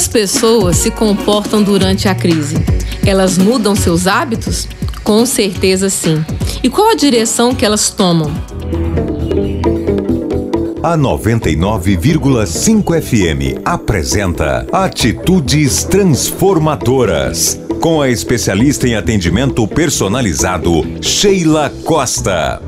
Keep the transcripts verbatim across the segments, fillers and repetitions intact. as pessoas se comportam durante a crise? Elas mudam seus hábitos? Com certeza sim. E qual a direção que elas tomam? A noventa e nove vírgula cinco F M apresenta Atitudes Transformadoras, com a especialista em atendimento personalizado, Sheila Costa.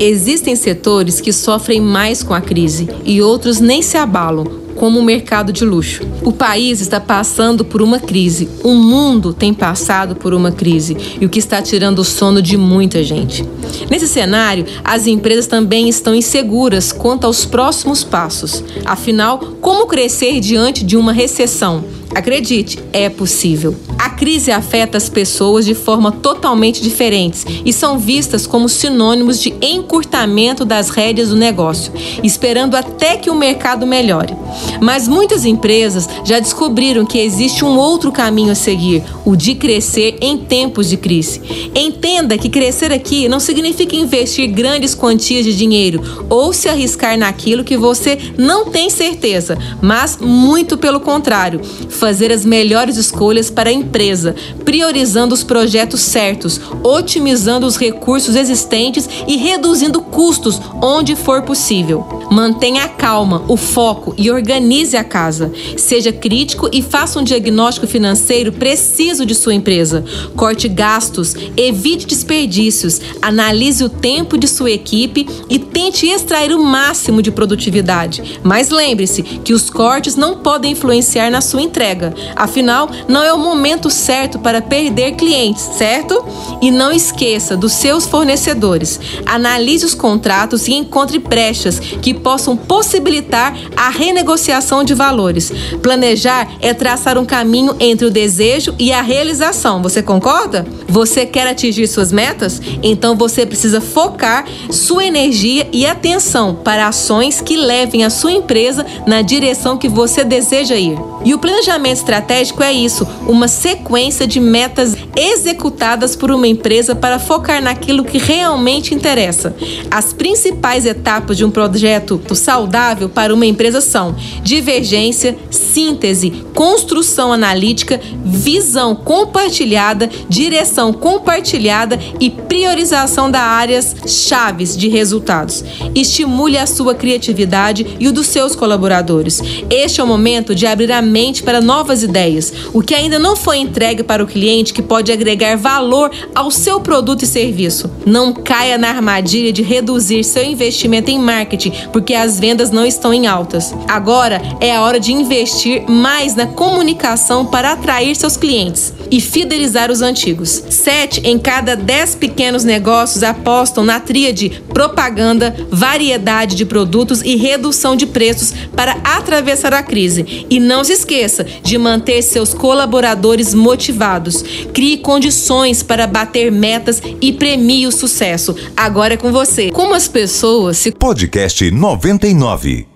Existem setores que sofrem mais com a crise e outros nem se abalam, como o mercado de luxo. O país está passando por uma crise, o mundo tem passado por uma crise, e o que está tirando o sono de muita gente. Nesse cenário, as empresas também estão inseguras quanto aos próximos passos. Afinal, como crescer diante de uma recessão? Acredite, é possível. A crise afeta as pessoas de forma totalmente diferente e são vistas como sinônimos de encurtamento das rédeas do negócio, esperando até que o mercado melhore. Mas muitas empresas já descobriram que existe um outro caminho a seguir, o de crescer em tempos de crise. Entenda que crescer aqui não significa investir grandes quantias de dinheiro ou se arriscar naquilo que você não tem certeza, mas muito pelo contrário, fazer as melhores escolhas para a empresa, priorizando os projetos certos, otimizando os recursos existentes e reduzindo custos onde for possível. Mantenha a calma, o foco e organize a casa. Seja crítico e faça um diagnóstico financeiro preciso de sua empresa. Corte gastos, evite desperdícios, analise o tempo de sua equipe e tente extrair o máximo de produtividade. Mas lembre-se que os cortes não podem influenciar na sua entrega. Afinal, não é o momento certo para perder clientes, certo? E não esqueça dos seus fornecedores. Analise os contratos e encontre brechas que possam possibilitar a renegociação de valores. Planejar é traçar um caminho entre o desejo e a realização. Você concorda? Você quer atingir suas metas? Então você precisa focar sua energia e atenção para ações que levem a sua empresa na direção que você deseja ir. E o planejamento O planejamento estratégico é isso, uma sequência de metas executadas por uma empresa para focar naquilo que realmente interessa. As principais etapas de um projeto saudável para uma empresa são divergência, síntese, construção analítica, visão compartilhada, direção compartilhada e priorização das áreas chaves de resultados. Estimule a sua criatividade e o dos seus colaboradores. Este é o momento de abrir a mente para novas ideias, o que ainda não foi entregue para o cliente que pode agregar valor ao seu produto e serviço. Não caia na armadilha de reduzir seu investimento em marketing, porque as vendas não estão em altas. Agora é a hora de investir mais na comunicação para atrair seus clientes e fidelizar os antigos. Sete em cada dez pequenos negócios apostam na tríade propaganda, variedade de produtos e redução de preços para atravessar a crise. E não se esqueça de manter seus colaboradores motivados. Crie condições para bater metas e premie o sucesso. Agora é com você. Como as pessoas se... Podcast noventa e nove.